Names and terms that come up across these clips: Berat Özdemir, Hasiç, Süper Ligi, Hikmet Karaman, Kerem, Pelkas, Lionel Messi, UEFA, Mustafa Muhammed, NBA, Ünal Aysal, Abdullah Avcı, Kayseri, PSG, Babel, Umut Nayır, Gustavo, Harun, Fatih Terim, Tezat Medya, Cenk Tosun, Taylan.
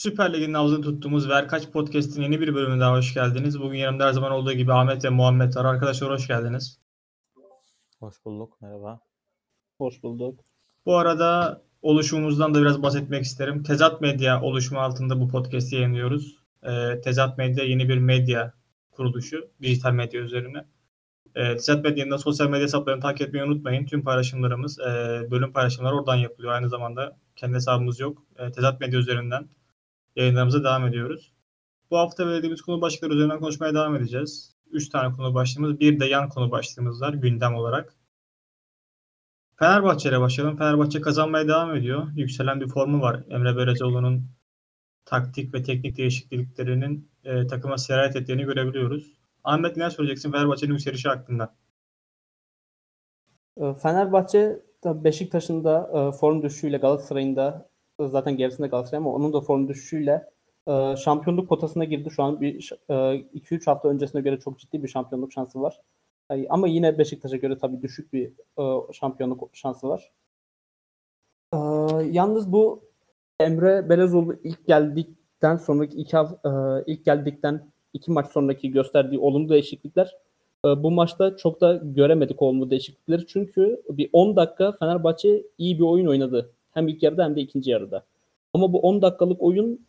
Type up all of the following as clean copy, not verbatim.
Süper Ligi'nin nabzını tuttuğumuz Ver Kaç Podcast'in yeni bir bölümüne daha hoş geldiniz. Bugün yanımda her zaman olduğu gibi Ahmet ve Muhammed var. Arkadaşlar hoş geldiniz. Hoş bulduk. Merhaba. Hoş bulduk. Bu arada oluşumumuzdan da biraz bahsetmek isterim. Tezat Medya oluşumu altında bu podcast'i yayınlıyoruz. Tezat Medya yeni bir medya kuruluşu. Dijital medya üzerine. Tezat Medya'nın sosyal medya hesaplarını takip etmeyi unutmayın. Tüm paylaşımlarımız, bölüm paylaşımları oradan yapılıyor. Aynı zamanda kendi hesabımız yok. Tezat Medya üzerinden yayınlarımıza devam ediyoruz. Bu hafta verdiğimiz konu başlıkları üzerinden konuşmaya devam edeceğiz. 3 tane konu başlığımız, bir de yan konu başlığımız var gündem olarak. Fenerbahçe'yle başlayalım. Fenerbahçe kazanmaya devam ediyor. Yükselen bir formu var. Emre Berezoğlu'nun taktik ve teknik değişikliklerinin takıma sirayet ettiğini görebiliyoruz. Ahmet, ne söyleyeceksin Fenerbahçe'nin yükselişi hakkında? Fenerbahçe, Beşiktaş'ın da form düşüşüyle, Galatasaray'ın da zaten gerisinde Galatasaray ama onun da form düşüşüyle şampiyonluk potasına girdi. Şu an bir 2-3 hafta öncesine göre çok ciddi bir şampiyonluk şansı var. Ama yine Beşiktaş'a göre tabii düşük bir şampiyonluk şansı var. Yalnız bu Emre Berezoğlu ilk geldikten 2 maç sonraki gösterdiği olumlu değişiklikler bu maçta çok da göremedik olumlu değişiklikleri. Çünkü bir 10 dakika Fenerbahçe iyi bir oyun oynadı. Hem ilk yarıda hem de ikinci yarıda. Ama bu 10 dakikalık oyun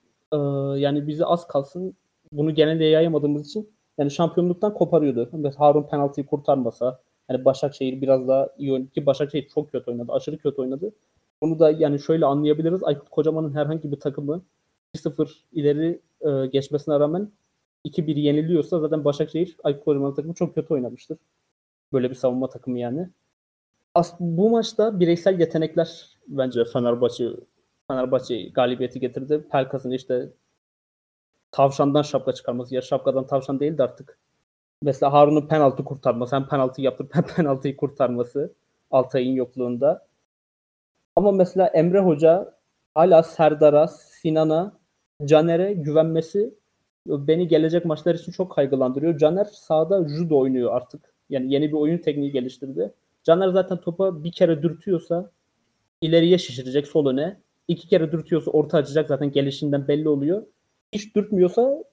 yani bizi az kalsın bunu genelde yayamadığımız için yani şampiyonluktan koparıyordu. Mesela Harun penaltıyı kurtarmasa yani Başakşehir biraz daha iyi oynadı ki Başakşehir çok kötü oynadı. Aşırı kötü oynadı. Onu da yani şöyle anlayabiliriz. Aykut Kocaman'ın herhangi bir takımı 1-0 ileri geçmesine rağmen 2-1 yeniliyorsa zaten Başakşehir Aykut Kocaman'ın takımı çok kötü oynamıştır. Böyle bir savunma takımı yani. Aslında bu maçta bireysel yetenekler bence Fenerbahçe galibiyeti getirdi. Pelkas'ın işte tavşandan şapka çıkarması. Ya şapkadan tavşan değildi artık. Mesela Harun'un penaltı kurtarması. Hem penaltı yaptırıp hem penaltıyı kurtarması. Altay'ın yokluğunda. Ama mesela Emre Hoca hala Serdar'a, Sinan'a, Caner'e güvenmesi beni gelecek maçlar için çok kaygılandırıyor. Caner sahada judo oynuyor artık. Yani yeni bir oyun tekniği geliştirdi. Caner zaten topa bir kere dürtüyorsa ileriye şişirecek sol öne. 2 kere dürtüyorsa orta açacak zaten gelişinden belli oluyor. Hiç dürtmüyorsa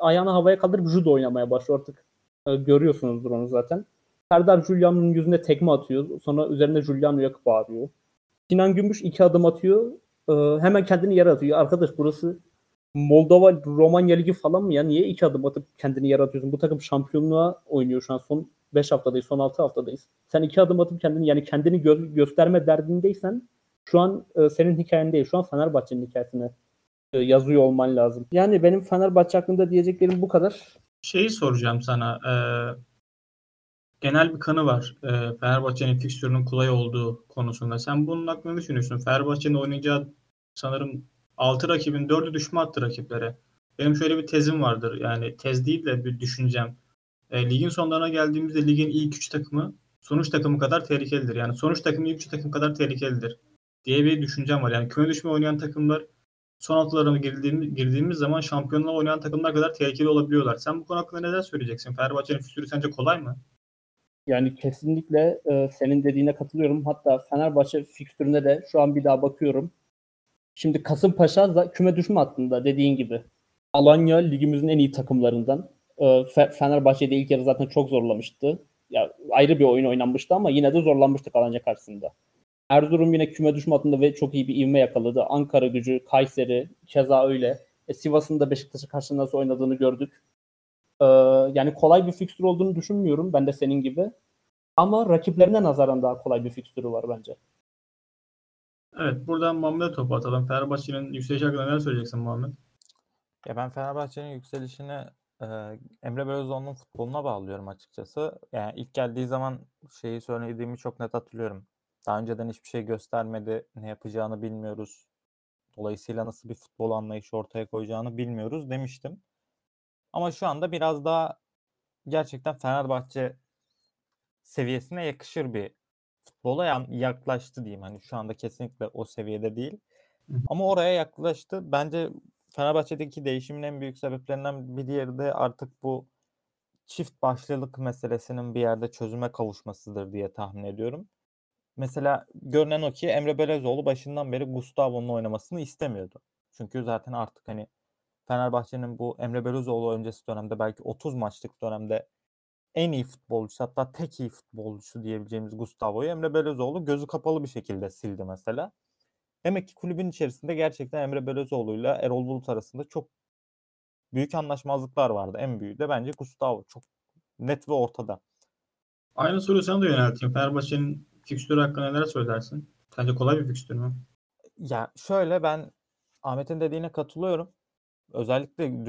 ayağını havaya kaldırıp judo oynamaya başlıyor artık. Görüyorsunuzdur onu zaten. Serdar Julian'ın yüzüne tekme atıyor. Sonra üzerine Julian'ı yakıp bağırıyor. Sinan Gümüş 2 adım atıyor. Hemen kendini yere atıyor. Arkadaş burası Moldova, Romanya Ligi falan mı ya? Niye 2 adım atıp kendini yere atıyorsun? Bu takım şampiyonluğa oynuyor şu an son. 5 haftadayız, son 6 haftadayız. Sen 2 adım atıp kendini gösterme derdindeysen şu an senin hikayen değil. Şu an Fenerbahçe'nin hikayesini yazıyor olman lazım. Yani benim Fenerbahçe hakkında diyeceklerim bu kadar. Şeyi soracağım sana. Genel bir kanı var. Fenerbahçe'nin fikstürünün kolay olduğu konusunda. Sen bunun hakkında ne düşünüyorsun? Fenerbahçe'nin oynayacağı sanırım 6 rakibin 4'ü düşme attı rakiplere. Benim şöyle bir tezim vardır. Yani tez değil de bir düşüncem. Ligin sonlarına geldiğimizde ligin ilk 3 takımı sonuç takımı kadar tehlikelidir. Yani sonuç takımı ilk 3 takım kadar tehlikelidir diye bir düşüncem var. Yani küme düşme oynayan takımlar son haftalarına girdiğimiz zaman şampiyonluğa oynayan takımlar kadar tehlikeli olabiliyorlar. Sen bu konu hakkında neler söyleyeceksin? Fenerbahçe'nin fikstürü sence kolay mı? Yani kesinlikle senin dediğine katılıyorum. Hatta Fenerbahçe fikstürüne de şu an bir daha bakıyorum. Şimdi Kasımpaşa küme düşme hattında dediğin gibi. Alanya ligimizin en iyi takımlarından. Fenerbahçe'de ilk yarı zaten çok zorlamıştı. Ya ayrı bir oyun oynanmıştı ama yine de zorlanmıştık Alanya karşısında. Erzurum yine küme düşme hattında ve çok iyi bir ivme yakaladı. Ankara Gücü, Kayseri, keza öyle. Sivas'ın da Beşiktaş'a karşı nasıl oynadığını gördük. Yani kolay bir fikstür olduğunu düşünmüyorum ben de senin gibi. Ama rakiplerine nazaran daha kolay bir fikstürü var bence. Evet, buradan Muhammed'e topu atalım. Fenerbahçe'nin yükselişi hakkında neler söyleyeceksin Muhammed? Ya ben Fenerbahçe'nin yükselişini Emre Berezoğlu'nun futboluna bağlıyorum açıkçası. Yani ilk geldiği zaman şeyi söylediğimi çok net hatırlıyorum. Daha önceden hiçbir şey göstermedi. Ne yapacağını bilmiyoruz. Dolayısıyla nasıl bir futbol anlayışı ortaya koyacağını bilmiyoruz demiştim. Ama şu anda biraz daha gerçekten Fenerbahçe seviyesine yakışır bir futbola yaklaştı diyeyim. Hani şu anda kesinlikle o seviyede değil. Ama oraya yaklaştı. Bence Fenerbahçe'deki değişimin en büyük sebeplerinden bir diğeri de artık bu çift başlılık meselesinin bir yerde çözüme kavuşmasıdır diye tahmin ediyorum. Mesela görünen o ki Emre Berezoğlu başından beri Gustavo'nun oynamasını istemiyordu. Çünkü zaten artık hani Fenerbahçe'nin bu Emre Berezoğlu öncesi dönemde belki 30 maçlık dönemde en iyi futbolcusu, hatta tek iyi futbolcusu diyebileceğimiz Gustavo'yu Emre Berezoğlu gözü kapalı bir şekilde sildi mesela. Demek ki kulübün içerisinde gerçekten Emre Berezoğlu'yla Erol Bulut arasında çok büyük anlaşmazlıklar vardı. En büyüğü de bence Gustavo. Çok net ve ortada. Aynı soruyu sana da yönelteyim. Fenerbahçe'nin fikstürü hakkında neler söylersin? Sence kolay bir fikstür mü? Ya şöyle, ben Ahmet'in dediğine katılıyorum. Özellikle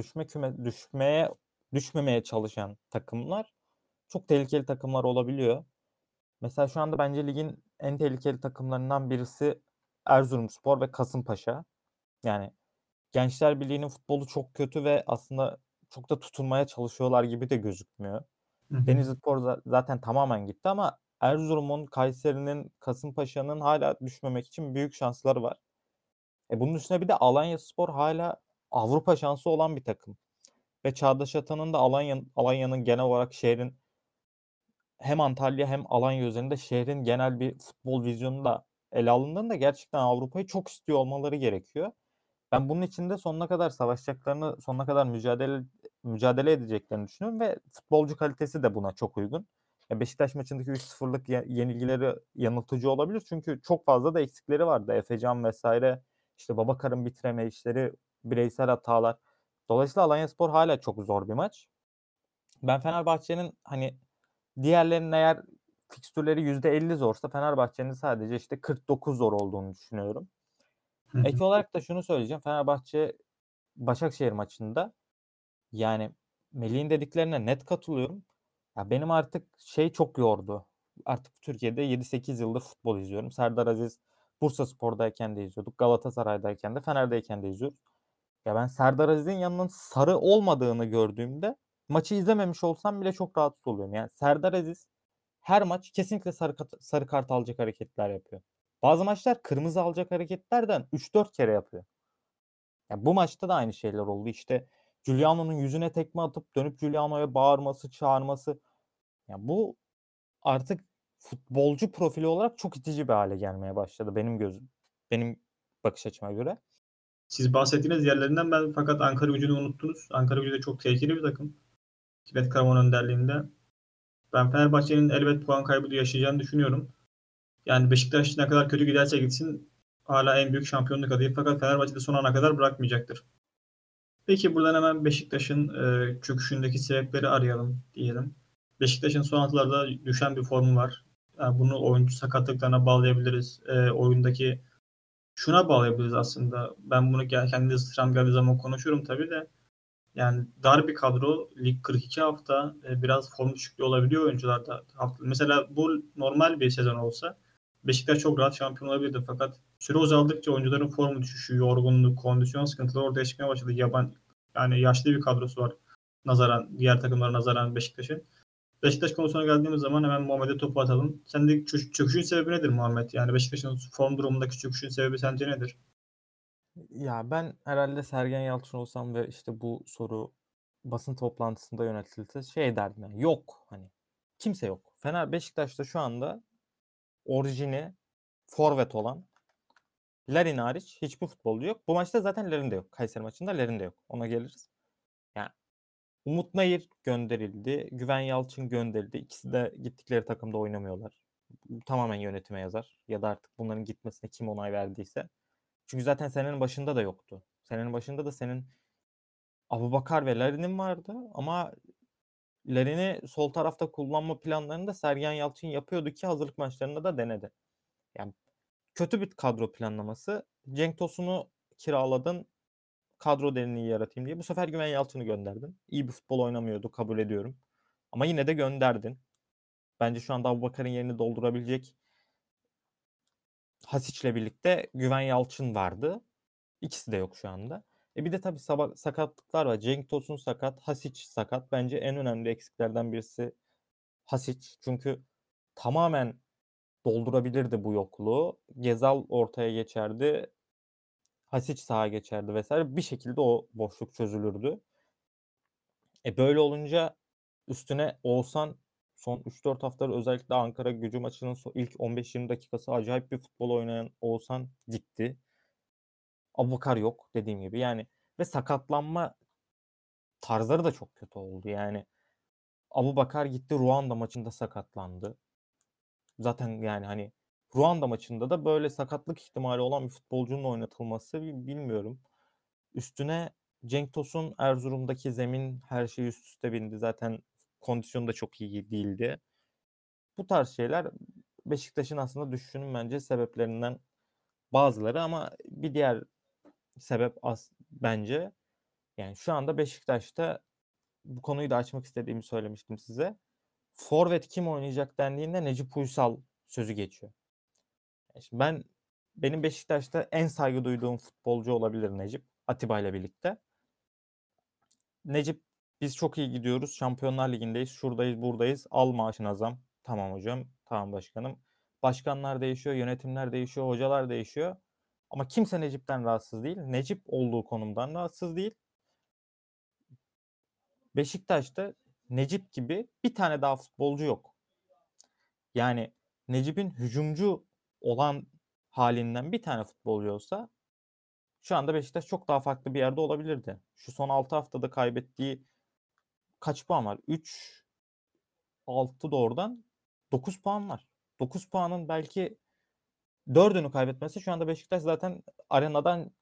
düşmemeye çalışan takımlar çok tehlikeli takımlar olabiliyor. Mesela şu anda bence ligin en tehlikeli takımlarından birisi Erzurumspor ve Kasımpaşa. Yani Gençler Birliği'nin futbolu çok kötü ve aslında çok da tutunmaya çalışıyorlar gibi de gözükmüyor. Denizlispor zaten tamamen gitti ama Erzurum'un, Kayseri'nin, Kasımpaşa'nın hala düşmemek için büyük şansları var. Bunun üstüne bir de Alanyaspor hala Avrupa şansı olan bir takım. Ve Çağdaş Atan'ın da Alanya'nın genel olarak şehrin, hem Antalya hem Alanya üzerinde şehrin genel bir futbol vizyonu da ele alındığında gerçekten Avrupa'yı çok istiyor olmaları gerekiyor. Ben bunun için de sonuna kadar savaşacaklarını, sonuna kadar mücadele edeceklerini düşünüyorum ve futbolcu kalitesi de buna çok uygun. Beşiktaş maçındaki 3-0'lık yenilgileri yanıltıcı olabilir çünkü çok fazla da eksikleri vardı. Efecan vesaire, işte Babakar'ın bitireme işleri, bireysel hatalar. Dolayısıyla Alanyaspor hala çok zor bir maç. Ben Fenerbahçe'nin hani diğerlerinin eğer fikstürleri %50 zorsa Fenerbahçe'nin sadece işte 49 zor olduğunu düşünüyorum. Ek olarak da şunu söyleyeceğim. Fenerbahçe Başakşehir maçında, yani Melih'in dediklerine net katılıyorum. Ya benim artık çok yordu. Artık Türkiye'de 7-8 yıldır futbol izliyorum. Serdar Aziz Bursaspor'dayken de izliyorduk. Galatasaray'dayken de, Fener'deyken de izliyoruz. Ya ben Serdar Aziz'in yanının sarı olmadığını gördüğümde maçı izlememiş olsam bile çok rahatsız oluyorum. Yani Serdar Aziz her maç kesinlikle sarı kart alacak hareketler yapıyor. Bazı maçlar kırmızı alacak hareketlerden 3-4 kere yapıyor. Yani bu maçta da aynı şeyler oldu. İşte Giuliano'nun yüzüne tekme atıp dönüp Giuliano'ya bağırması, çağırması. Yani bu artık futbolcu profili olarak çok itici bir hale gelmeye başladı benim bakış açıma göre. Siz bahsettiğiniz yerlerinden fakat Ankara Gücü'nü unuttunuz. Ankara Gücü de çok tehlikeli bir takım. Hikmet Karaman önderliğinde. Ben Fenerbahçe'nin elbet puan kaybı yaşayacağını düşünüyorum. Yani Beşiktaş ne kadar kötü giderse gitsin hala en büyük şampiyonluk adayı, fakat Fenerbahçe de son ana kadar bırakmayacaktır. Peki buradan hemen Beşiktaş'ın çöküşündeki sebepleri arayalım diyelim. Beşiktaş'ın son haftalarda düşen bir formu var. Yani bunu oyuncu sakatlıklarına bağlayabiliriz. Oyundaki şuna bağlayabiliriz aslında. Ben bunu kendi sıram geldiği zaman konuşuyorum tabii de. Yani dar bir kadro, lig 42 hafta, biraz form düşüklüğü olabiliyor oyuncularda. Mesela bu normal bir sezon olsa Beşiktaş çok rahat şampiyon olabilirdi, fakat süre uzadıkça oyuncuların formu düşüşü, yorgunluk, kondisyon sıkıntıları ortaya çıkmaya başladı. Yani yaşlı bir kadrosu var nazaran, diğer takımlara nazaran Beşiktaş'ın. Beşiktaş konusuna geldiğimiz zaman hemen Muhammed'e topu atalım. Sendeki çöküşün sebebi nedir Muhammed? Yani Beşiktaş'ın form durumundaki çöküşün sebebi sence nedir? Ya ben herhalde Sergen Yalçın olsam ve işte bu soru basın toplantısında yöneltilse derdim. Yani yok. Hani kimse yok. Beşiktaş'ta şu anda orijini forvet olan Lerin hariç hiçbir futbolcu yok. Bu maçta zaten Lerin de yok. Kayseri maçında Lerin de yok. Ona geliriz. Yani Umut Nayır gönderildi. Güven Yalçın gönderildi. İkisi de gittikleri takımda oynamıyorlar. Tamamen yönetime yazar. Ya da artık bunların gitmesine kim onay verdiyse. Çünkü zaten senenin başında da yoktu. Senenin başında da senin Abubakar ve Lerin'in vardı ama Lerin'i sol tarafta kullanma planlarını da Sergen Yalçın yapıyordu ki hazırlık maçlarında da denedi. Yani kötü bir kadro planlaması. Cenk Tosun'u kiraladın, kadro derinliği yaratayım diye. Bu sefer Güven Yalçın'ı gönderdin. İyi bir futbol oynamıyordu, kabul ediyorum. Ama yine de gönderdin. Bence şu anda Abubakar'ın yerini doldurabilecek Hasiç'le birlikte Güven Yalçın vardı. İkisi de yok şu anda. Bir de tabii sakatlıklar var. Cenk Tosun sakat, Hasiç sakat. Bence en önemli eksiklerden birisi Hasiç. Çünkü tamamen doldurabilirdi bu yokluğu. Gezal ortaya geçerdi. Hasiç sağa geçerdi vesaire. Bir şekilde o boşluk çözülürdü. Böyle olunca üstüne Oğuzhan son 3-4 haftada, özellikle Ankara Gücü maçının ilk 15-20 dakikası acayip bir futbol oynayan Oğuzhan gitti. Abubakar yok dediğim gibi. Yani ve sakatlanma tarzları da çok kötü oldu. Yani Abubakar gitti Ruanda maçında sakatlandı. Zaten yani hani Ruanda maçında da böyle sakatlık ihtimali olan bir futbolcunun oynatılması bilmiyorum. Üstüne Cenk Tosun Erzurum'daki zemin her şey üst üste bindi. Zaten kondisyonu da çok iyi değildi. Bu tarz şeyler Beşiktaş'ın aslında düşüşünün bence sebeplerinden bazıları, ama bir diğer sebep bence yani şu anda Beşiktaş'ta, bu konuyu da açmak istediğimi söylemiştim size. Forvet kim oynayacak dendiğinde Necip Uysal sözü geçiyor. Yani şimdi benim Beşiktaş'ta en saygı duyduğum futbolcu olabilir Necip, Atiba ile birlikte. Necip, biz çok iyi gidiyoruz. Şampiyonlar Ligi'ndeyiz. Şuradayız, buradayız. Al maaşına zam. Tamam hocam. Tamam başkanım. Başkanlar değişiyor, yönetimler değişiyor, hocalar değişiyor. Ama kimse Necip'ten rahatsız değil. Necip olduğu konumdan rahatsız değil. Beşiktaş'ta Necip gibi bir tane daha futbolcu yok. Yani Necip'in hücumcu olan halinden bir tane futbolcu olsa şu anda Beşiktaş çok daha farklı bir yerde olabilirdi. Şu son 6 haftada kaybettiği kaç puan var? 3, 6 doğrudan 9 puan var. 9 puanın belki 4'ünü kaybetmesi şu anda Beşiktaş zaten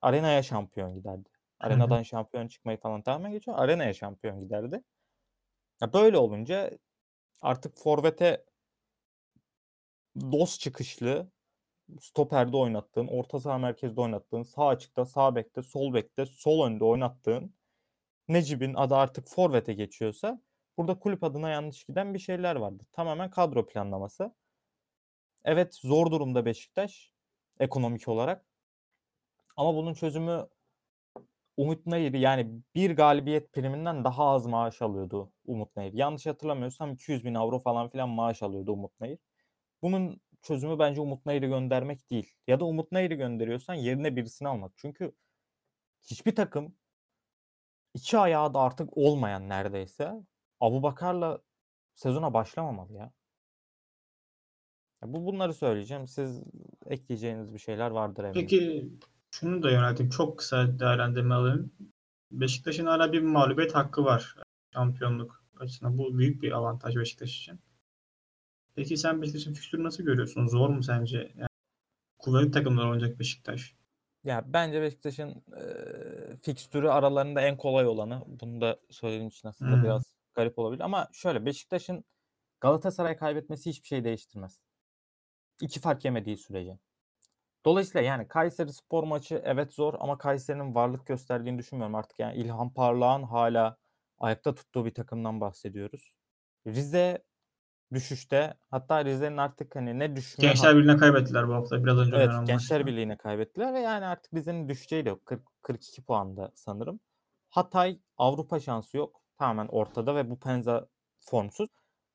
arenaya şampiyon giderdi. Arenadan şampiyon çıkmayı falan tamamen geçiyor. Arenaya şampiyon giderdi. Ya böyle olunca artık forvete dos çıkışlı, stoperde oynattığın, orta saha merkezde oynattığın, sağ açıkta, sağ bekte, sol bekte, sol önde oynattığın Necip'in adı artık forvete geçiyorsa burada kulüp adına yanlış giden bir şeyler vardı. Tamamen kadro planlaması. Evet, zor durumda Beşiktaş ekonomik olarak. Ama bunun çözümü Umut Nayır, yani bir galibiyet priminden daha az maaş alıyordu Umut Nayır. Yanlış hatırlamıyorsam 200.000 avro falan filan maaş alıyordu Umut Nayır. Bunun çözümü bence Umut Nayır'ı göndermek değil. Ya da Umut Nayır'ı gönderiyorsan yerine birisini almak. Çünkü hiçbir takım iki ayağı da artık olmayan neredeyse Abubakar'la sezona başlamamalı ya. Bunları söyleyeceğim. Siz ekleyeceğiniz bir şeyler vardır eminim. Peki şunu da yönelteyim. Çok kısa değerlendirme alayım. Beşiktaş'ın hala bir mağlubiyet hakkı var şampiyonluk açısından. Bu büyük bir avantaj Beşiktaş için. Peki sen Beşiktaş'ın fikstürünü nasıl görüyorsun? Zor mu sence? Yani kuvvetli takımlar oynayacak Beşiktaş. Ya bence Beşiktaş'ın fikstürü aralarında en kolay olanı. Bunu da söylediğim için aslında biraz garip olabilir. Ama şöyle, Beşiktaş'ın Galatasaray kaybetmesi hiçbir şey değiştirmez. 2 fark yemediği sürece. Dolayısıyla yani Kayseri spor maçı evet zor, ama Kayseri'nin varlık gösterdiğini düşünmüyorum artık. Yani İlhan Parlağ'ın hala ayakta tuttuğu bir takımdan bahsediyoruz. Rize düşüşte. Hatta Rize'nin artık hani ne düşme... Gençler Birliği'ne kaybettiler bu hafta. Biraz önce evet, Gençler Birliği'ne kaybettiler ve yani artık Rize'nin düşeceği de yok. 42 puanda sanırım. Hatay Avrupa şansı yok. Tamamen ortada ve bu Penza formsuz.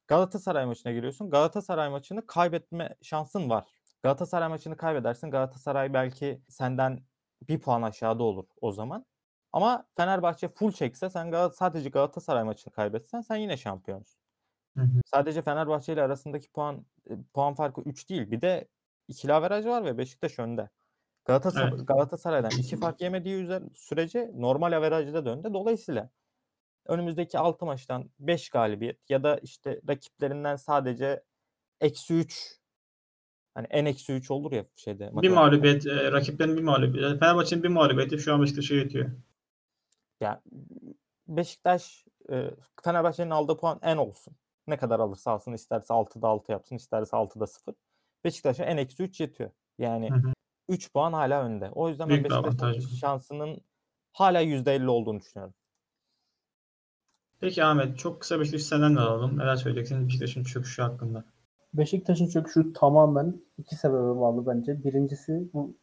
Galatasaray maçına giriyorsun. Galatasaray maçını kaybetme şansın var. Galatasaray maçını kaybedersin. Galatasaray belki senden bir puan aşağıda olur o zaman. Ama Fenerbahçe full çekse, sen sadece Galatasaray maçını kaybetsen sen yine şampiyonsun. Sadece Fenerbahçe ile arasındaki puan farkı 3 değil. Bir de ikili averaj var ve Beşiktaş önde. Galatasaray'dan 2 fark yemediği sürece normal averajda da önde. Dolayısıyla önümüzdeki 6 maçtan 5 galibiyet ya da işte rakiplerinden sadece -3, hani en -3 olur ya şeyde. Bir mağlubiyet, rakiplerin bir mağlubiyeti. Fenerbahçe'nin bir mağlubiyeti şu an Beşiktaş'a yetiyor. Ya Beşiktaş Fenerbahçe'nin aldığı puan en olsun. Ne kadar alırsa alsın, isterse 6'da 6 yapsın, isterse 6'da 0. Beşiktaş'a en -3 yetiyor. Yani 3 puan hala önde. O yüzden ben Beşiktaş'ın şansının hala %50 olduğunu düşünüyorum. Peki Ahmet, çok kısa Beşiktaş senden de alalım. Neler söyleyeceksiniz Beşiktaş'ın çöküşü hakkında? Beşiktaş'ın çöküşü tamamen 2 sebebe bağlı bence. Birincisi, bu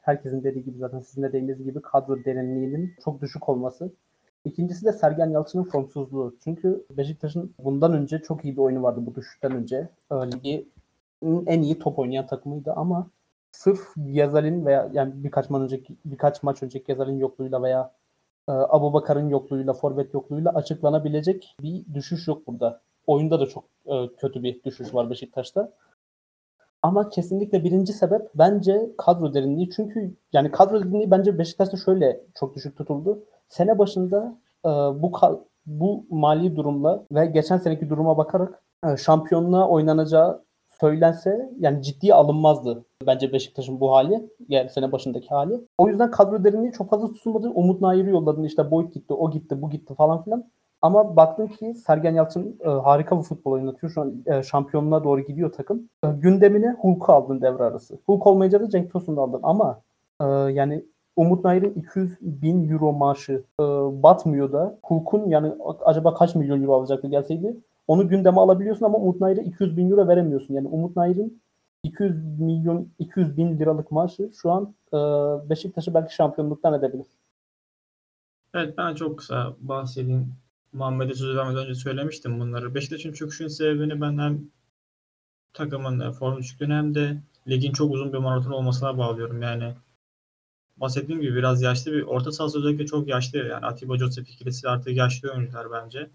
herkesin dediği gibi, zaten sizin de dediğiniz gibi, kadro derinliğinin çok düşük olması. İkincisi de Sergen Yalçın'ın formsuzluğu. Çünkü Beşiktaş'ın bundan önce çok iyi bir oyunu vardı bu düşüşten önce. Ligin en iyi top oynayan takımıydı ama sırf Gezal'in veya yani birkaç maç önceki Gezal'in yokluğuyla veya Abubakar'ın yokluğuyla, forvet yokluğuyla açıklanabilecek bir düşüş yok burada. Oyunda da çok kötü bir düşüş var Beşiktaş'ta. Ama kesinlikle birinci sebep bence kadro derinliği. Çünkü yani kadro derinliği bence Beşiktaş'ta şöyle çok düşük tutuldu. Sene başında bu mali durumla ve geçen seneki duruma bakarak şampiyonluğa oynanacağı söylense yani ciddiye alınmazdı bence Beşiktaş'ın bu hali. Yani sene başındaki hali. O yüzden kadro derinliği çok fazla tutulmadı. Umut Nayır'ı yolladın, işte Boyd gitti, o gitti, bu gitti falan filan. Ama baktım ki Sergen Yalçın harika bir futbol oynatıyor. Şu an şampiyonluğa doğru gidiyor takım. Gündemine Hulk'u aldın devre arası. Hulk olmayınca da Cenk Tosun'u aldın. Ama yani Umut Nayır'ın 200.000 euro maaşı batmıyor da Hulk'un yani acaba kaç milyon euro alacaktı gelseydi. Onu gündeme alabiliyorsun ama Umut Nayır'a 200.000 euro veremiyorsun. Yani Umut Nayır'ın 200 bin liralık maaşı şu an Beşiktaş'ı belki şampiyonluktan edebilir. Evet, ben çok kısa bahsedeyim. Muhammed'e söz vermeden önce söylemiştim bunları. Beşiktaş'ın çöküşün sebebini ben hem takımın formu düşüklüğüne hem de ligin çok uzun bir maraton olmasına bağlıyorum. Yani bahsettiğim gibi biraz yaşlı bir orta sahası özellikle çok yaşlı. Yani Atiba, Josep ikilisi artık yaşlı oyuncular bence.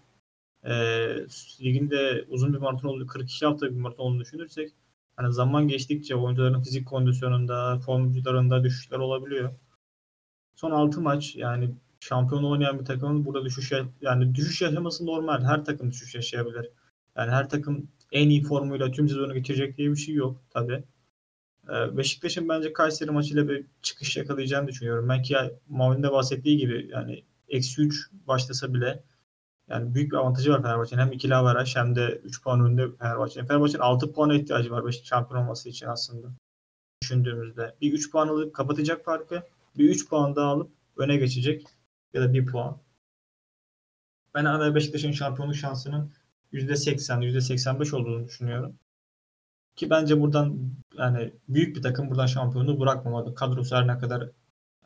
Ligin de uzun bir maraton olduğu, 42 haftalık bir maraton olduğunu düşünürsek hani zaman geçtikçe oyuncuların fizik kondisyonunda, formcularında düşüşler olabiliyor. Son 6 maç yani şampiyon oynayan bir takımın burada düşüş yaşaması normal. Her takım düşüş yaşayabilir. Yani her takım en iyi formuyla tüm sezonu geçirecek diye bir şey yok tabii. Beşiktaş'ın bence Kayseri maçıyla bir çıkış yakalayacağını düşünüyorum. Ben ki Mavi'nin de bahsettiği gibi yani -3 başlasa bile yani büyük bir avantajı var Fenerbahçe'nin. Hem ikili averaj hem de 3 puan önünde Fenerbahçe'nin. Fenerbahçe'nin 6 puana ihtiyacı var şampiyon olması için aslında. Düşündüğümüzde bir 3 puan alıp kapatacak farkı, bir 3 puan daha alıp öne geçecek. Ya da 1 puan. Ben hala Beşiktaş'ın şampiyonluk şansının %80, %85 olduğunu düşünüyorum. Ki bence buradan yani büyük bir takım buradan şampiyonluğu bırakmamalı. Kadrosu her ne kadar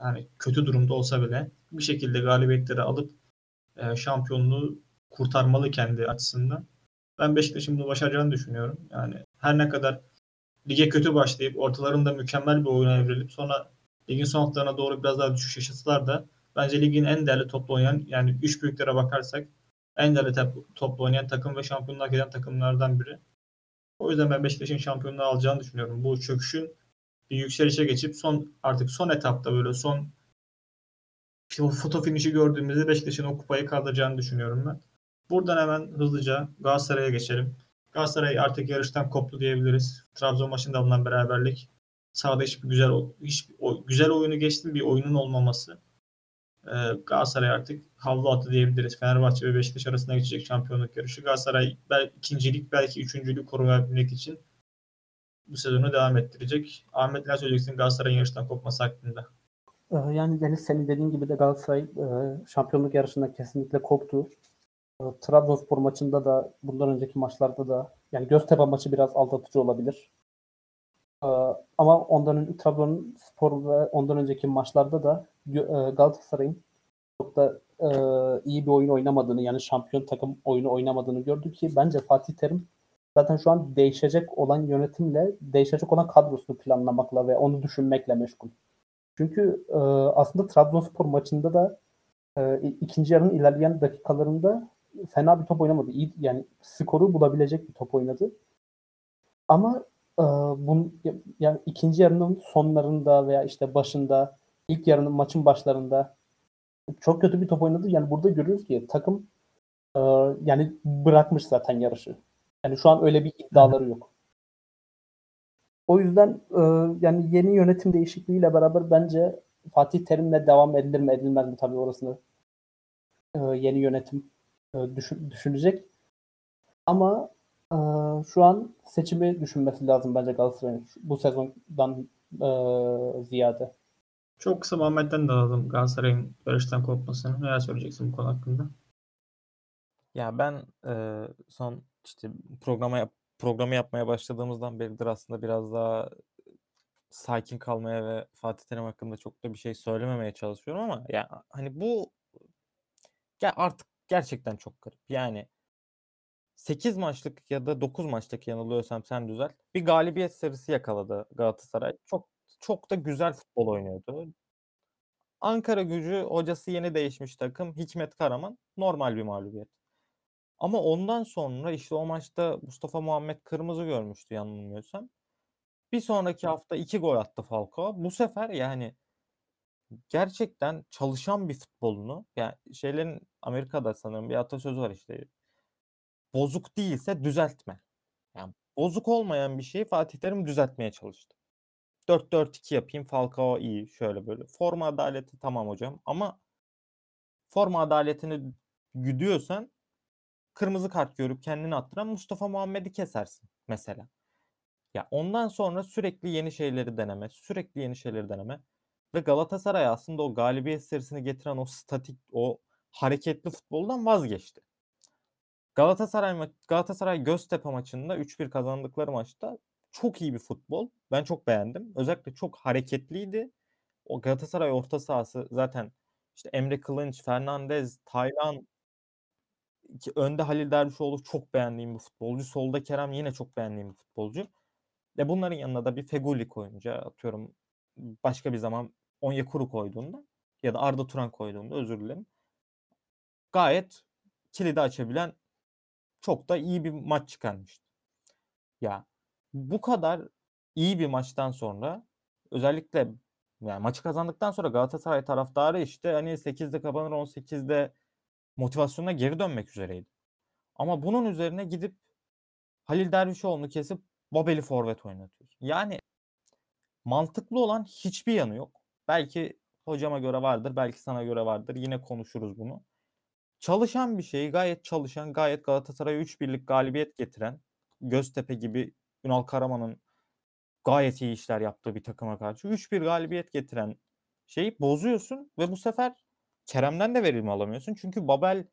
yani kötü durumda olsa bile bir şekilde galibiyetleri alıp şampiyonluğu kurtarmalı kendi açısından. Ben Beşiktaş'ın bunu başaracağını düşünüyorum. Yani her ne kadar lige kötü başlayıp ortalarında mükemmel bir oyuna evrilip sonra ligin son haftalarına doğru biraz daha düşüş yaşasalar da bence ligin en değerli toplu oynayan yani 3 büyüklere bakarsak en değerli toplu oynayan takım ve şampiyonluğu hak eden takımlardan biri. O yüzden ben Beşiktaş'ın şampiyonluğu alacağını düşünüyorum. Bu çöküşün bir yükselişe geçip son etapta böyle son işte o foto finişi gördüğümüzde Beşiktaş'ın o kupayı kaldıracağını düşünüyorum ben. Buradan hemen hızlıca Galatasaray'a geçelim. Galatasaray artık yarıştan koptu diyebiliriz. Trabzon maçında alınan beraberlik, sahada hiçbir güzel oyunu geçti, bir oyunun olmaması. Galatasaray artık havlu attı diyebiliriz. Fenerbahçe ve Beşiktaş arasında geçecek şampiyonluk yarışı. Galatasaray belki ikincilik, belki üçüncülük koruyabilmek için bu sezonu devam ettirecek. Ahmet, ne söyleyeceksin Galatasaray'ın yarıştan kopması hakkında? Yani Deniz, senin dediğin gibi de Galatasaray şampiyonluk yarışında kesinlikle koptu. Trabzonspor maçında da, bundan önceki maçlarda da yani Göztepe maçı biraz aldatıcı olabilir. Ama Trabzonspor ve ondan önceki maçlarda da Galatasaray'ın çok da iyi bir oyun oynamadığını, yani şampiyon takım oyunu oynamadığını gördük ki bence Fatih Terim zaten şu an değişecek olan yönetimle, değişecek olan kadrosunu planlamakla ve onu düşünmekle meşgul. Çünkü aslında Trabzonspor maçında da ikinci yarının ilerleyen dakikalarında fena bir top oynamadı. İyi, yani skoru bulabilecek bir top oynadı. Ama yani ikinci yarının sonlarında veya işte başında, ilk yarının maçın başlarında çok kötü bir top oynadı. Yani burada görüyoruz ki takım yani bırakmış zaten yarışı. Yani şu an öyle bir iddiaları yok. O yüzden yani yeni yönetim değişikliğiyle beraber bence Fatih Terim'le devam edilir mi edilmez mi, tabii orasını yeni yönetim düşünecek. Ama şu an seçimi düşünmesi lazım bence Galatasaray'ın bu sezondan ziyade. Çok kısa Muhammed'den de alalım Galatasaray'ın yarıştan kopmasını. Neler söyleyeceksin bu konu hakkında? Ya ben son işte programı yapmaya başladığımızdan beridir aslında biraz daha sakin kalmaya ve Fatih Terim hakkında çok da bir şey söylememeye çalışıyorum ama ya hani bu ya artık gerçekten çok garip. Yani 8 maçlık ya da 9 maçlık, yanılıyorsam sen düzelt, bir galibiyet serisi yakaladı Galatasaray. Çok da güzel futbol oynuyordu. Ankara Gücü hocası yeni değişmiş takım. Hikmet Karaman normal bir mağlubiyet. Ama ondan sonra işte o maçta Mustafa Muhammed kırmızı görmüştü yanılmıyorsam. Bir sonraki hafta 2 gol attı Falcao. Bu sefer yani gerçekten çalışan bir futbolunu, yani şeylerin Amerika'da sanırım bir atasözü var işte, bozuk değilse düzeltme. Yani bozuk olmayan bir şeyi Fatih Terim düzeltmeye çalıştı. 4-4-2 yapayım, Falcao iyi, şöyle böyle. Forma adaleti tamam hocam ama forma adaletini güdüyorsan kırmızı kart görüp kendini attıran Mustafa Muhammed'i kesersin mesela. Ya ondan sonra sürekli yeni şeyleri deneme, sürekli yeni şeyleri deneme ve Galatasaray aslında o galibiyet serisini getiren o statik, o hareketli futboldan vazgeçti. Galatasaray Göztepe maçında 3-1 kazandıkları maçta çok iyi bir futbol. Ben çok beğendim. Özellikle çok hareketliydi. O Galatasaray orta sahası zaten işte Emre Kılınç, Fernandez, Taylan, önde Halil Dervişoğlu çok beğendiğim bir futbolcu. Solda Kerem yine çok beğendiğim bir futbolcu. Ve bunların yanına da bir Feguli koyunca, atıyorum başka bir zaman Onyekuru koyduğunda ya da Arda Turan koyduğunda, özür dilerim, gayet kilidi açabilen çok da iyi bir maç çıkarmıştı. Ya bu kadar iyi bir maçtan sonra, özellikle yani maçı kazandıktan sonra Galatasaray taraftarı işte hani 8'de kapanır 18'de motivasyonuna geri dönmek üzereydi. Ama bunun üzerine gidip Halil Dervişoğlu'nu kesip Babel'i forvet oynatıyor. Yani mantıklı olan hiçbir yanı yok. Belki hocama göre vardır, belki sana göre vardır. Yine konuşuruz bunu. Çalışan bir şeyi, gayet çalışan, gayet Galatasaray'a 3-1'lik galibiyet getiren, Göztepe gibi Ünal Karaman'ın gayet iyi işler yaptığı bir takıma karşı 3-1 galibiyet getiren şeyi bozuyorsun ve bu sefer Kerem'den de verim alamıyorsun. Çünkü Babel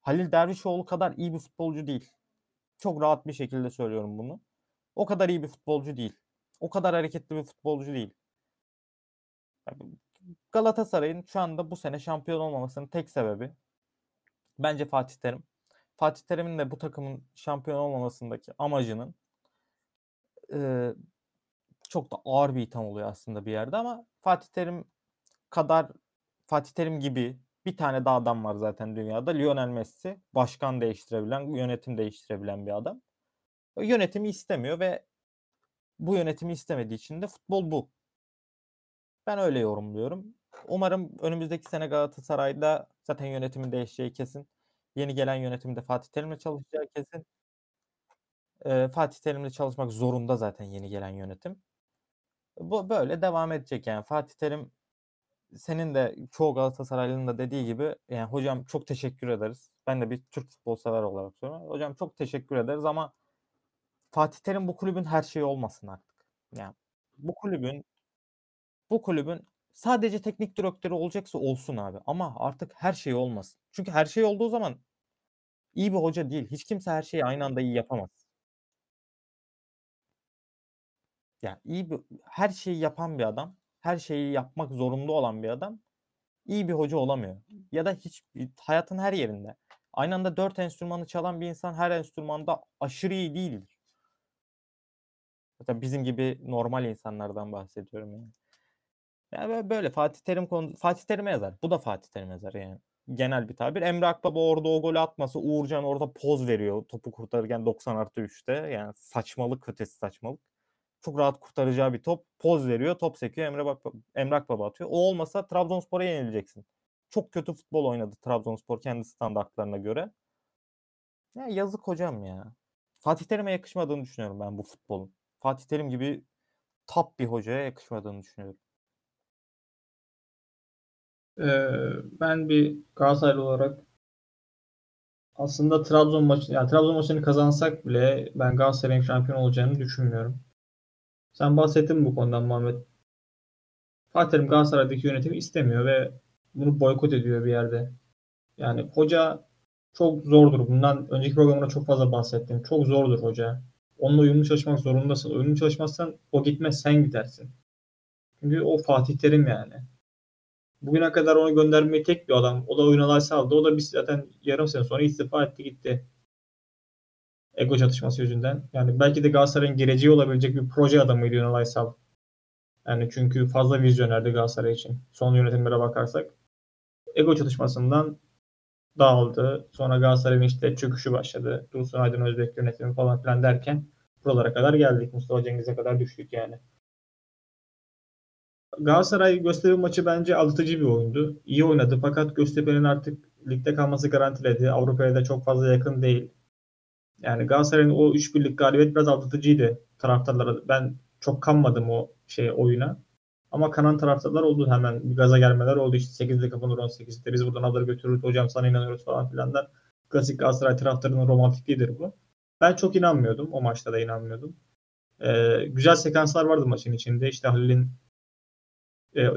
Halil Dervişoğlu kadar iyi bir futbolcu değil. Çok rahat bir şekilde söylüyorum bunu. O kadar iyi bir futbolcu değil. O kadar hareketli bir futbolcu değil. Galatasaray'ın şu anda bu sene şampiyon olmamasının tek sebebi bence Fatih Terim. Fatih Terim'in de bu takımın şampiyon olmamasındaki amacının çok da ağır bir itham oluyor aslında bir yerde ama Fatih Terim gibi bir tane daha adam var zaten dünyada. Lionel Messi, başkan değiştirebilen, yönetim değiştirebilen bir adam. O yönetimi istemiyor ve bu yönetimi istemediği için de futbol bu. Ben öyle yorumluyorum. Umarım önümüzdeki sene Galatasaray'da zaten yönetimin değişeceği kesin. Yeni gelen yönetim de Fatih Terim'le çalışacağı kesin. Fatih Terim'le çalışmak zorunda zaten yeni gelen yönetim. Bu böyle devam edecek yani. Fatih Terim, senin de çoğu Galatasaraylı'nın da dediği gibi, yani hocam çok teşekkür ederiz. Ben de bir Türk futbol sever olarak söylüyorum. Hocam çok teşekkür ederiz ama Fatih Terim bu kulübün her şeyi olmasın artık. Yani bu kulübün sadece teknik direktörü olacaksa olsun abi ama artık her şey olmasın. Çünkü her şey olduğu zaman iyi bir hoca değil. Hiç kimse her şeyi aynı anda iyi yapamaz. Yani her şeyi yapan bir adam, her şeyi yapmak zorunda olan bir adam iyi bir hoca olamıyor. Ya da hiç, hayatın her yerinde. Aynı anda 4 enstrümanı çalan bir insan her enstrümanda aşırı iyi değildir. Zaten bizim gibi normal insanlardan bahsediyorum yani. Yani böyle Fatih Terim'e yazar. Bu da Fatih Terim'e yazar yani. Genel bir tabir. Emre Akbaba orada o golü atması, Uğurcan orada poz veriyor topu kurtarırken 90+3'te. Yani saçmalık ötesi saçmalık. Çok rahat kurtaracağı bir top. Poz veriyor, top sekiyor, Emre Akbaba atıyor. O olmasa Trabzonspor'a yenileceksin. Çok kötü futbol oynadı Trabzonspor kendi standartlarına göre. Ya yazık hocam ya. Fatih Terim'e yakışmadığını düşünüyorum ben bu futbolun. Fatih Terim gibi top bir hocaya yakışmadığını düşünüyorum. Ben bir Galatasaraylı olarak aslında Trabzon maçını kazansak bile ben Galatasaray'ın şampiyon olacağını düşünmüyorum. Sen bahsettin bu konudan Muhammed. Fatih Terim Galatasaray'daki yönetimi istemiyor ve bunu boykot ediyor bir yerde. Yani hoca çok zordur. Bundan önceki programda çok fazla bahsettim. Çok zordur hoca. Onunla uyumlu çalışmak zorundasın. Uyumlu çalışmazsan o gitmez, sen gidersin. Çünkü o Fatih Terim yani. Bugüne kadar onu göndermeyi tek bir adam. O da oyuna laysa aldı. O da biz zaten yarım sene sonra istifa etti gitti. Ego çatışması yüzünden. Yani belki de Galatasaray'ın geleceği olabilecek bir proje adamıydı Ünal Aysal. Yani çünkü fazla vizyonerdi Galatasaray için. Son yönetimlere bakarsak. Ego çatışmasından dağıldı. Sonra Galatasaray'ın işte çöküşü başladı. Dursun Aydın Özbek yönetimi falan filan derken buralara kadar geldik. Mustafa Cengiz'e kadar düştük yani. Galatasaray Göztepe maçı bence alıcı bir oyundu. İyi oynadı fakat Göztepe'nin artık ligde kalması garantiledi. Avrupa'ya da çok fazla yakın değil. Yani Galatasaray'ın o 3-1'lik galibiyet biraz aldatıcıydı taraftarlara. Ben çok kanmadım o oyuna. Ama kanan taraftarlar oldu. Hemen bir gaza gelmeler oldu. İşte 8'de kapanır 18'de. Biz buradan alır götürürüz. Hocam sana inanıyoruz falan filanlar. Klasik Galatasaray taraftarının romantikliğidir bu. Ben çok inanmıyordum. O maçta da inanmıyordum. Güzel sekanslar vardı maçın içinde. İşte Halil'in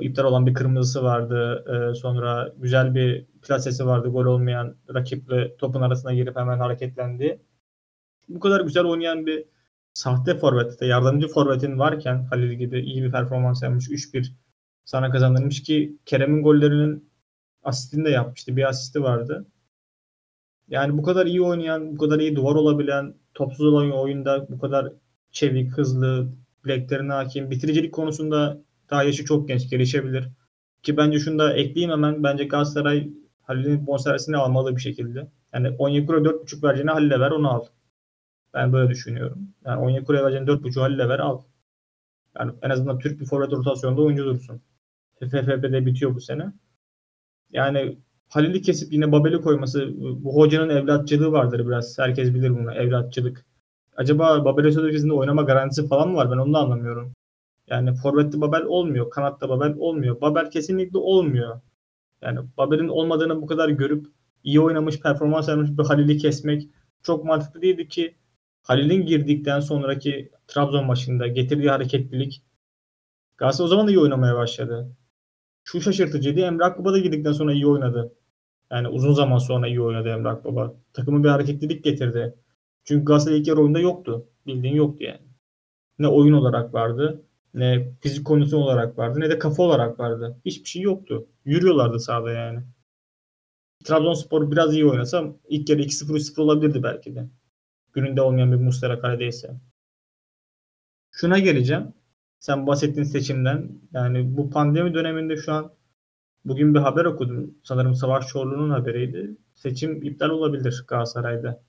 iptal olan bir kırmızısı vardı. Sonra güzel bir plasesi vardı. Gol olmayan rakiple topun arasına girip hemen hareketlendi. Bu kadar güzel oynayan bir sahte forvette, yardımcı forvetin varken Halil gibi iyi bir performans yapmış. 3-1 sana kazandırmış ki Kerem'in gollerinin asistini de yapmıştı. Bir asisti vardı. Yani bu kadar iyi oynayan, bu kadar iyi duvar olabilen, topsuz olan oyunda bu kadar çevik, hızlı, bileklerine hakim. Bitiricilik konusunda daha yaşı çok genç, gelişebilir. Ki bence şunu da ekleyeyim hemen. Bence Galatasaray Halil'in bonservisini almalı bir şekilde. Yani 10 euro 4,5 vereceğine Halil'e ver, onu al. Ben böyle düşünüyorum. Yani 10 euro'ya vereceğin 4,5 Halil'e ver, al. Yani en azından Türk bir forvet rotasyonunda oyuncu dursun. FFP'de bitiyor bu sene. Yani Halil'i kesip yine Babel'i koyması, bu hocanın evlatçılığı vardır biraz. Herkes bilir bunu, evlatçılık. Acaba Babel'e sözleşmesinde oynama garantisi falan mı var? Ben onu da anlamıyorum. Yani forvette Babel olmuyor, kanatta Babel olmuyor. Babel kesinlikle olmuyor. Yani Babel'in olmadığını bu kadar görüp iyi oynamış, performans vermiş bir Halil'i kesmek çok mantıklı değildi ki Halil'in girdikten sonraki Trabzon maçında getirdiği hareketlilik Galatasaray o zaman da iyi oynamaya başladı. Şu şaşırtıcıydı. Emre Akbaba da girdikten sonra iyi oynadı. Yani uzun zaman sonra iyi oynadı Emre Akbaba. Takımı bir hareketlilik getirdi. Çünkü Galatasaray ilk yarı oyunda yoktu. Bildiğin yoktu yani. Ne oyun olarak vardı, ne fizik kondisyon olarak vardı, ne de kafa olarak vardı. Hiçbir şey yoktu. Yürüyorlardı sahada yani. Trabzonspor biraz iyi oynasa ilk yarı 2-0-3-0 olabilirdi belki de. Gününde olmayan bir Muslera kaledeyse. Şuna geleceğim. Sen bahsettiğin seçimden. Yani bu pandemi döneminde şu an bugün bir haber okudum. Sanırım Savaş Çorlu'nun haberiydi. Seçim iptal olabilir Galatasaray'da.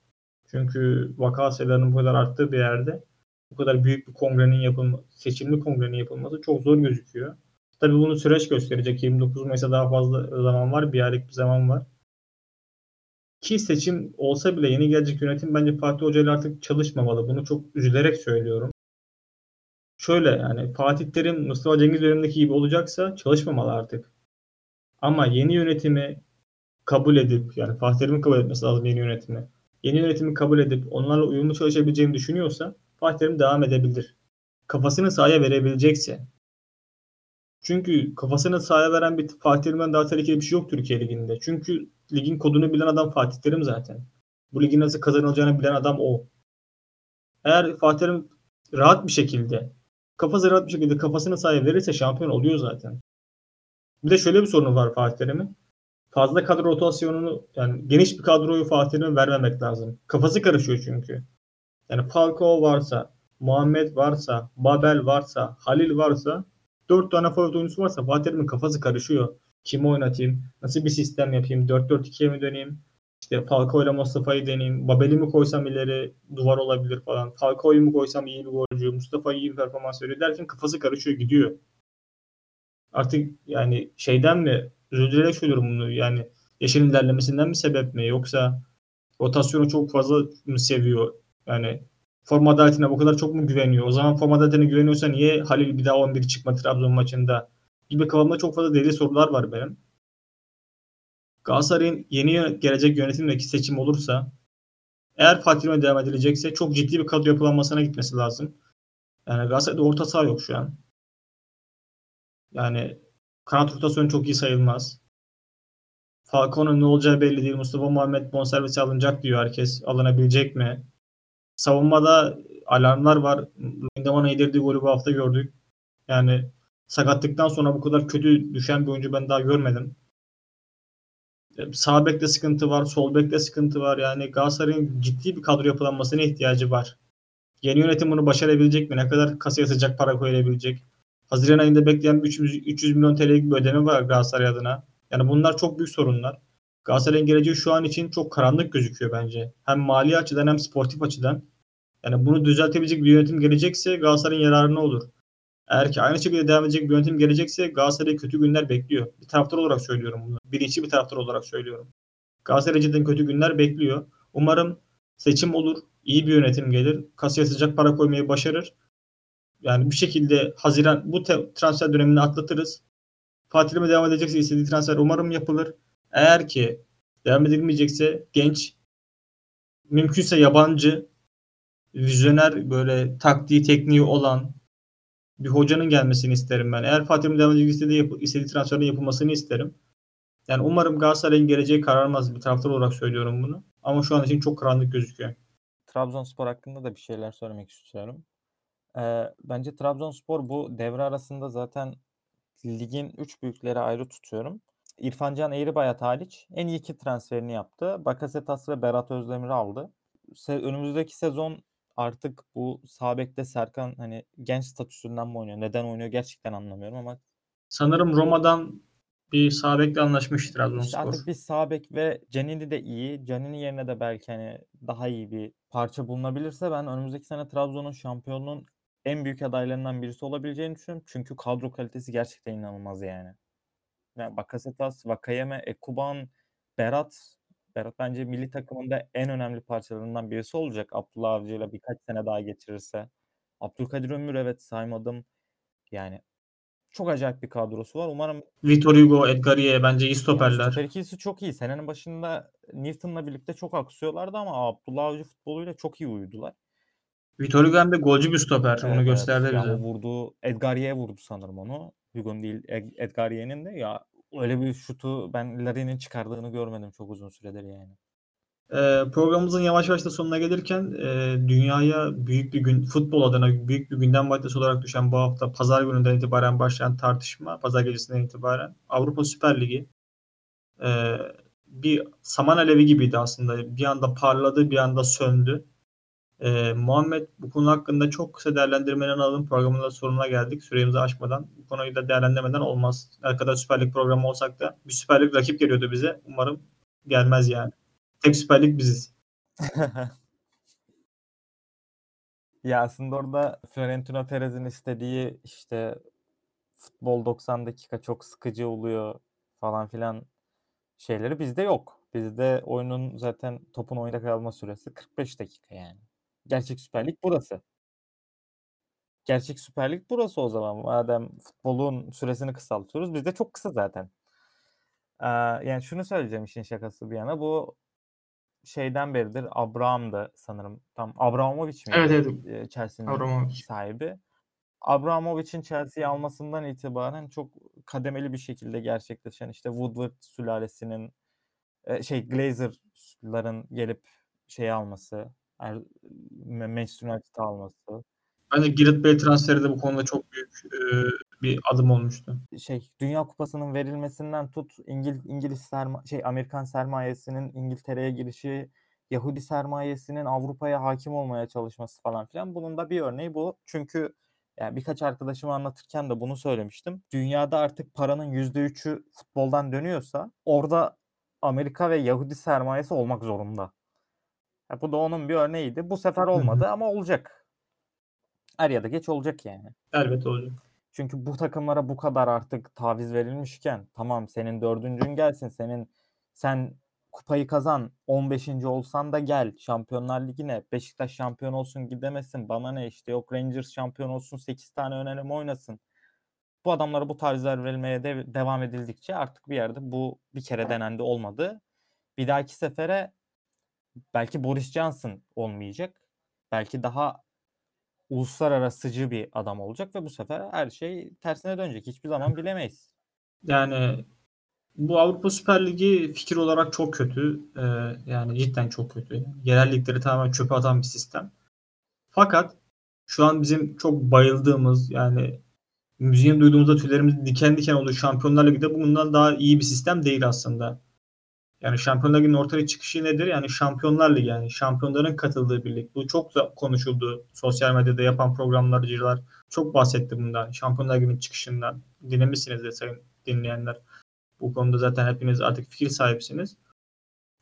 Çünkü vaka sayılarının bu kadar arttığı bir yerde bu kadar büyük bir kongrenin seçimli kongrenin yapılması çok zor gözüküyor. Tabii bunu süreç gösterecek. 29 Mayıs'a daha fazla zaman var. Bir aylık bir zaman var. Ki seçim olsa bile yeni gelecek yönetim bence Fatih Hoca ile artık çalışmamalı. Bunu çok üzülerek söylüyorum. Şöyle yani Fatih Terim, Mustafa Cengiz dönemindeki gibi olacaksa çalışmamalı artık. Ama yeni yönetimi kabul edip yani Fatih Terim'in kabul etmesi lazım yeni yönetimi. Yeni yönetimi kabul edip onlarla uyumlu çalışabileceğini düşünüyorsa Fatih Terim devam edebilir. Kafasını sahaya verebilecekse. Çünkü kafasını sahaya veren bir Fatih Terim'den daha tehlikeli bir şey yok Türkiye Ligi'nde. Çünkü ligin kodunu bilen adam Fatih Terim zaten. Bu ligin nasıl kazanılacağını bilen adam o. Eğer Fatih Terim rahat bir şekilde kafasını sahaya verirse şampiyon oluyor zaten. Bir de şöyle bir sorunu var Fatih Terim'in. Fazla kadro rotasyonunu yani geniş bir kadroyu Fatih Terim'e vermemek lazım. Kafası karışıyor çünkü. Yani Falcao varsa, Muhammed varsa, Babel varsa, Halil varsa 4 tane forvet oyuncusu varsa Fatih Terim'in kafası karışıyor. Kimi oynatayım? Nasıl bir sistem yapayım? 4-4-2'ye mi döneyim? İşte Falcao ile Mustafa'yı deneyeyim. Babel'i mi koysam ileri duvar olabilir falan. Falcao'yu mu koysam iyi bir golcü. Mustafa iyi bir performans veriyor derken kafası karışıyor gidiyor. Artık yani şeyden mi? Özür dilerim söylüyorum bunu. Yani yaşın ilerlemesinden mi sebep mi? Yoksa rotasyonu çok fazla mı seviyor? Yani forma adaletine bu kadar çok mu güveniyor? O zaman forma adaletine güveniyorsa niye Halil bir daha 11 çıkma Trabzon maçında? Gibi kafamda çok fazla deli sorular var benim. Galatasaray'ın yeni gelecek yönetimdeki seçim olursa eğer Fatih'e devam edilecekse çok ciddi bir kadro yapılanmasına gitmesi lazım. Yani Galatasaray'da orta saha yok şu an. Yani kanat rotasyonu çok iyi sayılmaz. Falcao'nun ne olacağı belli değil. Mustafa Muhammed bonservisi alınacak diyor herkes. Alınabilecek mi? Savunmada alarmlar var. Lindeman'ın yedirdiği golü bu hafta gördük. Yani sakatlıktan sonra bu kadar kötü düşen bir oyuncu ben daha görmedim. Sağ bekte sıkıntı var, sol bekte sıkıntı var. Yani Galatasaray'ın ciddi bir kadro yapılanmasına ihtiyacı var. Yeni yönetim bunu başarabilecek mi? Ne kadar kasaya sıcak para koyabilecek? Haziran ayında bekleyen 300 milyon TL'lik bir ödeme var Galatasaray adına. Yani bunlar çok büyük sorunlar. Galatasaray'ın geleceği şu an için çok karanlık gözüküyor bence. Hem mali açıdan hem sportif açıdan. Yani bunu düzeltebilecek bir yönetim gelecekse Galatasaray'ın yararına olur. Eğer ki aynı şekilde devam edecek bir yönetim gelecekse Galatasaray'a kötü günler bekliyor. Bir taraftar olarak söylüyorum bunu. Bilinçli bir taraftar olarak söylüyorum. Galatasaray'a cidden kötü günler bekliyor. Umarım seçim olur. İyi bir yönetim gelir. Kasaya sıcak para koymayı başarır. Yani bir şekilde Haziran bu transfer dönemini atlatırız. Fatih'le devam edecekse istediği transfer umarım yapılır. Eğer ki devam edilmeyecekse genç, mümkünse yabancı, vizyoner, böyle taktiği, tekniği olan bir hocanın gelmesini isterim ben. Eğer Fatih'in devam edecek istediği transferin yapılmasını isterim. Yani umarım Galatasaray'ın geleceği kararmaz, bir taraftar olarak söylüyorum bunu. Ama şu an için çok karanlık gözüküyor. Trabzonspor hakkında da bir şeyler söylemek istiyorum. Bence Trabzonspor bu devre arasında zaten ligin 3 büyükleri ayrı tutuyorum. İrfan Can Eğribayat hariç en iyi 2 transferini yaptı. Bakasetas ve Berat Özdemir'i aldı. Önümüzdeki sezon artık bu sağ bekte Serkan hani genç statüsünden mi oynuyor? Neden oynuyor gerçekten anlamıyorum ama. Sanırım Roma'dan bir sağ bekle anlaşmıştır Trabzonspor. İşte artık bir sağ bek ve Canini de iyi. Canini yerine de belki hani daha iyi bir parça bulunabilirse ben önümüzdeki sene Trabzon'un şampiyonluğun en büyük adaylarından birisi olabileceğini düşünüyorum. Çünkü kadro kalitesi gerçekten inanılmaz yani. Yani Bakasetas, Vakayeme, Ekuban, Berat. Berat bence milli takımın da en önemli parçalarından birisi olacak. Abdullah Avcı'yla birkaç sene daha geçirirse. Abdülkadir Ömür evet saymadım. Yani çok acayip bir kadrosu var. Umarım Vitor Hugo, Edgariye bence iyi stoperler. Stoper ikilisi çok iyi. Senenin başında Newton'la birlikte çok aksıyorlardı ama Abdullah Avcı futboluyla çok iyi uyudular. Vitor Hugo hem de golcü bir stoper. Evet, onu gösterdi bize. Yani vurdu, Edgariye vurdu sanırım onu. Hugo'nun değil, Edgariye'nin de ya. Öyle bir şutu ben Lerin'in çıkardığını görmedim çok uzun süredir yani. Programımızın yavaş yavaş da sonuna gelirken dünyaya büyük bir gün, futbol adına büyük bir gündem maddesi olarak düşen bu hafta pazar gününden itibaren başlayan tartışma, pazar gecesinden itibaren Avrupa Süper Ligi bir saman alevi gibiydi aslında. Bir anda parladı, bir anda söndü. Muhammed bu konu hakkında çok kısa değerlendirmelerini alalım. Programın da sonuna geldik. Süremizi aşmadan. Bu konuyu da değerlendirmeden olmaz. Ne kadar Süper Lig programı olsak da bir Süper Lig rakip geliyordu bize. Umarım gelmez yani. Tek Süper Lig biziz. Ya aslında orada Florentino Perez'in istediği işte futbol 90 dakika çok sıkıcı oluyor falan filan şeyleri bizde yok. Bizde oyunun zaten topun oyunda kalma süresi 45 dakika yani. Gerçek Süper Lig burası. Gerçek Süper Lig burası o zaman. Madem futbolun süresini kısaltıyoruz. Bizde çok kısa zaten. Yani şunu söyleyeceğim işin şakası bir yana. Bu şeyden beridir Abraham'dı sanırım. Tam Abramovich miydi? Evet. Chelsea'nin Abramovich sahibi. Abramovich'in Chelsea'yi almasından itibaren çok kademeli bir şekilde gerçekleşen işte Woodward sülalesinin Glazer'ların gelip alması, Manchester United'ı alması. Bence Gareth Bale transferi de bu konuda çok büyük bir adım olmuştu. Dünya Kupası'nın verilmesinden tut, Amerikan sermayesinin İngiltere'ye girişi, Yahudi sermayesinin Avrupa'ya hakim olmaya çalışması falan filan. Bunun da bir örneği bu. Çünkü yani birkaç arkadaşımı anlatırken de bunu söylemiştim. Dünyada artık paranın %3'ü futboldan dönüyorsa orada Amerika ve Yahudi sermayesi olmak zorunda. Ya bu da onun bir örneğiydi. Bu sefer olmadı ama olacak. Er ya da geç olacak yani. Elbette olacak. Çünkü bu takımlara bu kadar artık taviz verilmişken tamam senin 4.'ün gelsin, sen kupayı kazan, 15. olsan da gel Şampiyonlar Ligi'ne, Beşiktaş şampiyon olsun gidemesin, bana ne işte yok Rangers şampiyon olsun 8 tane ön eleme oynasın. Bu adamlara bu tavizler verilmeye devam edildikçe artık bir yerde bu bir kere denendi olmadı. Bir dahaki sefere belki Boris Johnson olmayacak. Belki daha uluslararasıcı bir adam olacak ve bu sefer her şey tersine dönecek. Hiçbir zaman bilemeyiz. Yani bu Avrupa Süper Ligi fikir olarak çok kötü. Yani cidden çok kötü. Yerel ligleri tamamen çöpe atan bir sistem. Fakat şu an bizim çok bayıldığımız yani müziğini duyduğumuzda tüylerimiz diken diken oluyor. Şampiyonlar Ligi'de bundan daha iyi bir sistem değil aslında. Yani Şampiyonlar Ligi'nin ortaya çıkışı nedir? Yani Şampiyonlar Ligi yani şampiyonların katıldığı bir lig. Bu çok da konuşuldu. Sosyal medyada yapan programlarcılar çok bahsetti bundan. Şampiyonlar Ligi'nin çıkışından. Dinlemişsiniz de sayın dinleyenler. Bu konuda zaten hepiniz artık fikir sahipsiniz.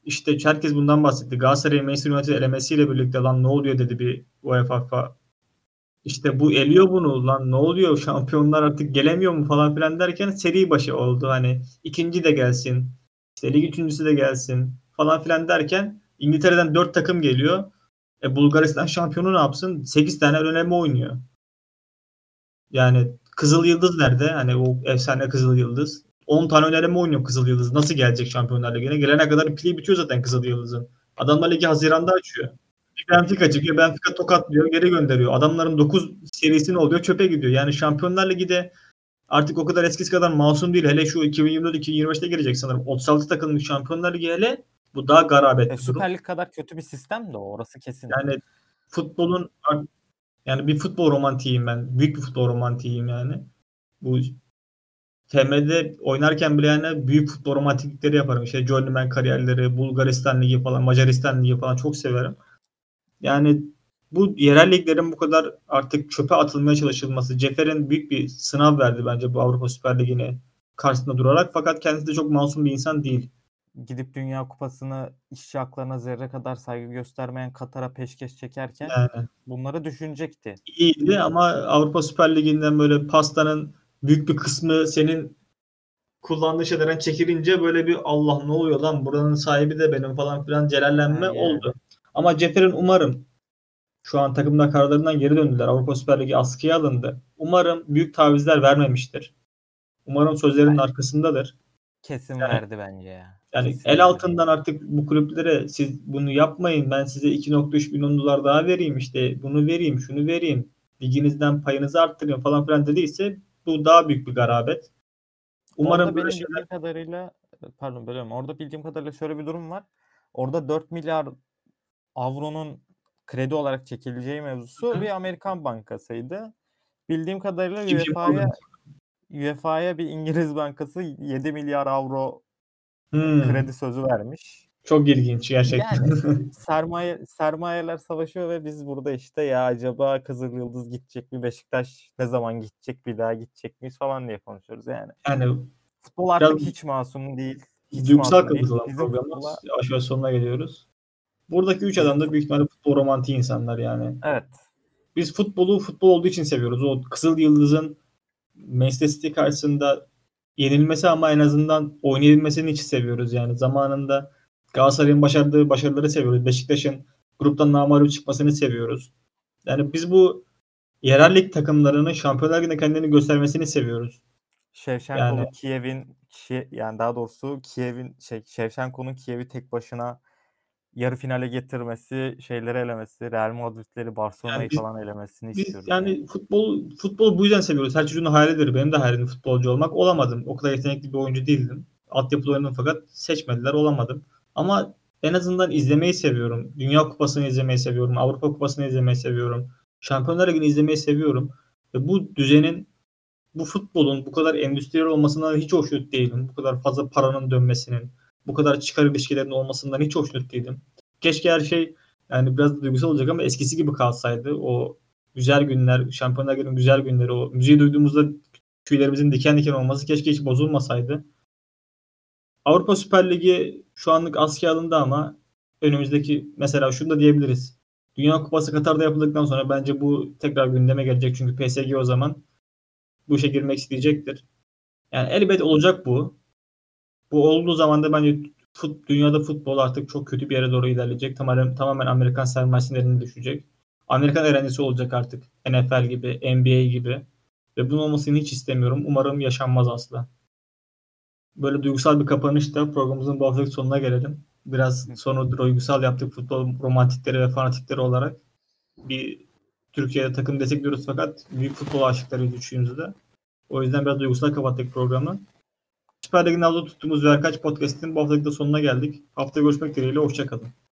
İşte herkes bundan bahsetti. Galatasaray'ın Manchester United elemesiyle birlikte lan ne oluyor dedi bir UEFA. İşte bu eliyor bunu lan ne oluyor, şampiyonlar artık gelemiyor mu falan filan derken seri başı oldu. Hani ikinci de gelsin, işte lig üçüncüsü de gelsin falan filan derken İngiltere'den 4 takım geliyor. Bulgaristan şampiyonu ne yapsın? 8 tane önleme oynuyor. Yani Kızıl Yıldız nerede? Hani o efsane Kızıl Yıldız. 10 tane önleme oynuyor Kızıl Yıldız. Nasıl gelecek Şampiyonlar Ligi'ne? Gelene kadar pili bitiyor zaten Kızıl Yıldız'ın. Adamlar ligi Haziran'da açıyor. Benfica çıkıyor. Benfica tokatlıyor. Geri gönderiyor. Adamların 9 serisi ne oluyor? Çöpe gidiyor. Yani Şampiyonlar Ligi'de artık o kadar eskisi kadar masum değil. Hele şu 2024-2025'te gelecek sanırım. 36 takımlık Şampiyonlar Ligi hele. Bu daha garabet bir durum. Süper Lig kadar kötü bir sistem de orası kesin. Yani futbolun, yani bir futbol romantiyim ben. Büyük bir futbol romantiyim yani. Bu TM'de oynarken bile yani büyük futbol romantiklikleri yaparım. İşte journeyman kariyerleri, Bulgaristan Ligi falan, Macaristan Ligi falan çok severim. Yani bu yerel liglerin bu kadar artık çöpe atılmaya çalışılması. Cefer'in büyük bir sınav verdi bence bu Avrupa Süper Ligi'ne karşısında durarak. Fakat kendisi de çok masum bir insan değil. Gidip Dünya Kupası'nı işçi haklarına zerre kadar saygı göstermeyen Katar'a peşkeş çekerken yani bunları düşünecekti. İyiydi ama Avrupa Süper Ligi'nden böyle pastanın büyük bir kısmı senin kullandığı şeylerden çekilince böyle bir Allah ne oluyor lan buranın sahibi de benim falan filan celallenme yani oldu. Ama Cefer'in umarım şu an takımda kararlarından geri döndüler. Avrupa Süper Ligi askıya alındı. Umarım büyük tavizler vermemiştir. Umarım sözlerinin arkasındadır. Kesin yani, verdi bence ya. Yani kesinlikle. El altından artık bu kulüplere siz bunu yapmayın, ben size 2.3 milyon dolar daha vereyim, işte bunu vereyim, şunu vereyim, liginizden payınızı arttırayım falan filan dediyse bu daha büyük bir garabet. Umarım orada böyle şeyler... Orada bildiğim kadarıyla şöyle bir durum var. Orada 4 milyar avronun kredi olarak çekileceği mevzusu bir Amerikan bankasıydı. Bildiğim kadarıyla UEFA'ya bir İngiliz bankası 7 milyar avro kredi sözü vermiş. Çok ilginç gerçekten. Yani sermayeler savaşıyor ve biz burada işte ya acaba Kızıl Yıldız gidecek mi, Beşiktaş ne zaman gidecek, bir daha gidecek miyiz falan diye konuşuyoruz yani. Yani futbol artık hiç masum değil. Hiç duygusal kapatılan programımız. Aşağı sonuna geliyoruz. Buradaki 3 adam da büyük ihtimalle futbol romantiği insanlar yani. Evet. Biz futbolu futbol olduğu için seviyoruz. O Kızıl Yıldız'ın Manchester City karşısında yenilmesi ama en azından oynayabilmesini hiç seviyoruz yani. Zamanında Galatasaray'ın başardığı başarıları seviyoruz. Beşiktaş'ın gruptan namağlup çıkmasını seviyoruz. Yani biz bu yerel lig takımlarının Şampiyonlar Ligi'nde kendilerini göstermesini seviyoruz. Şevşenko'nun yani, Şevşenko'nun Kiev'i tek başına yarı finale getirmesi, şeyleri elemesi, Real Madrid'leri, Barcelona'yı yani falan elemesini istiyoruz. Yani futbol bu yüzden seviyoruz. Her çocuğun hayalidir. Benim de hayalim futbolcu olmak. Olamadım. O kadar yetenekli bir oyuncu değildim. Altyapıda oynadım fakat seçmediler. Olamadım. Ama en azından izlemeyi seviyorum. Dünya Kupası'nı izlemeyi seviyorum. Avrupa Kupası'nı izlemeyi seviyorum. Şampiyonlar Ligi'ni izlemeyi seviyorum. Ve bu düzenin, bu futbolun bu kadar endüstriyel olmasından hiç hoşnut değilim. Bu kadar fazla paranın dönmesinin, bu kadar çıkar ilişkilerinin olmasından hiç hoşnut değilim. Keşke her şey yani biraz da duygusal olacak ama eskisi gibi kalsaydı. O güzel günler, Şampiyonlar Ligi'nin güzel günleri, o müziği duyduğumuzda tüylerimizin diken diken olması keşke hiç bozulmasaydı. Avrupa Süper Ligi şu anlık askıya alındı ama önümüzdeki mesela şunu da diyebiliriz. Dünya Kupası Katar'da yapıldıktan sonra bence bu tekrar gündeme gelecek. Çünkü PSG o zaman bu işe girmek isteyecektir. Yani elbet olacak bu. Bu olduğu zaman da bence dünyada futbol artık çok kötü bir yere doğru ilerleyecek. Tamamen Amerikan sermayesinin eline düşecek. Amerikan erencisi olacak artık. NFL gibi, NBA gibi. Ve bunun olmasını hiç istemiyorum. Umarım yaşanmaz asla. Böyle duygusal bir kapanışta programımızın bu hafta sonuna gelelim. Biraz sonra duygusal yaptık futbol romantikleri ve fanatikleri olarak. Bir Türkiye'de takım destekliyoruz fakat büyük futbol aşıklarıyız üçümüzü de. O yüzden biraz duygusal kapattık programı. Süper Lig'in havlu tuttuğumuz Ver Kaç Podcast'in bu haftalık da sonuna geldik. Haftaya görüşmek dileğiyle. Hoşça kalın.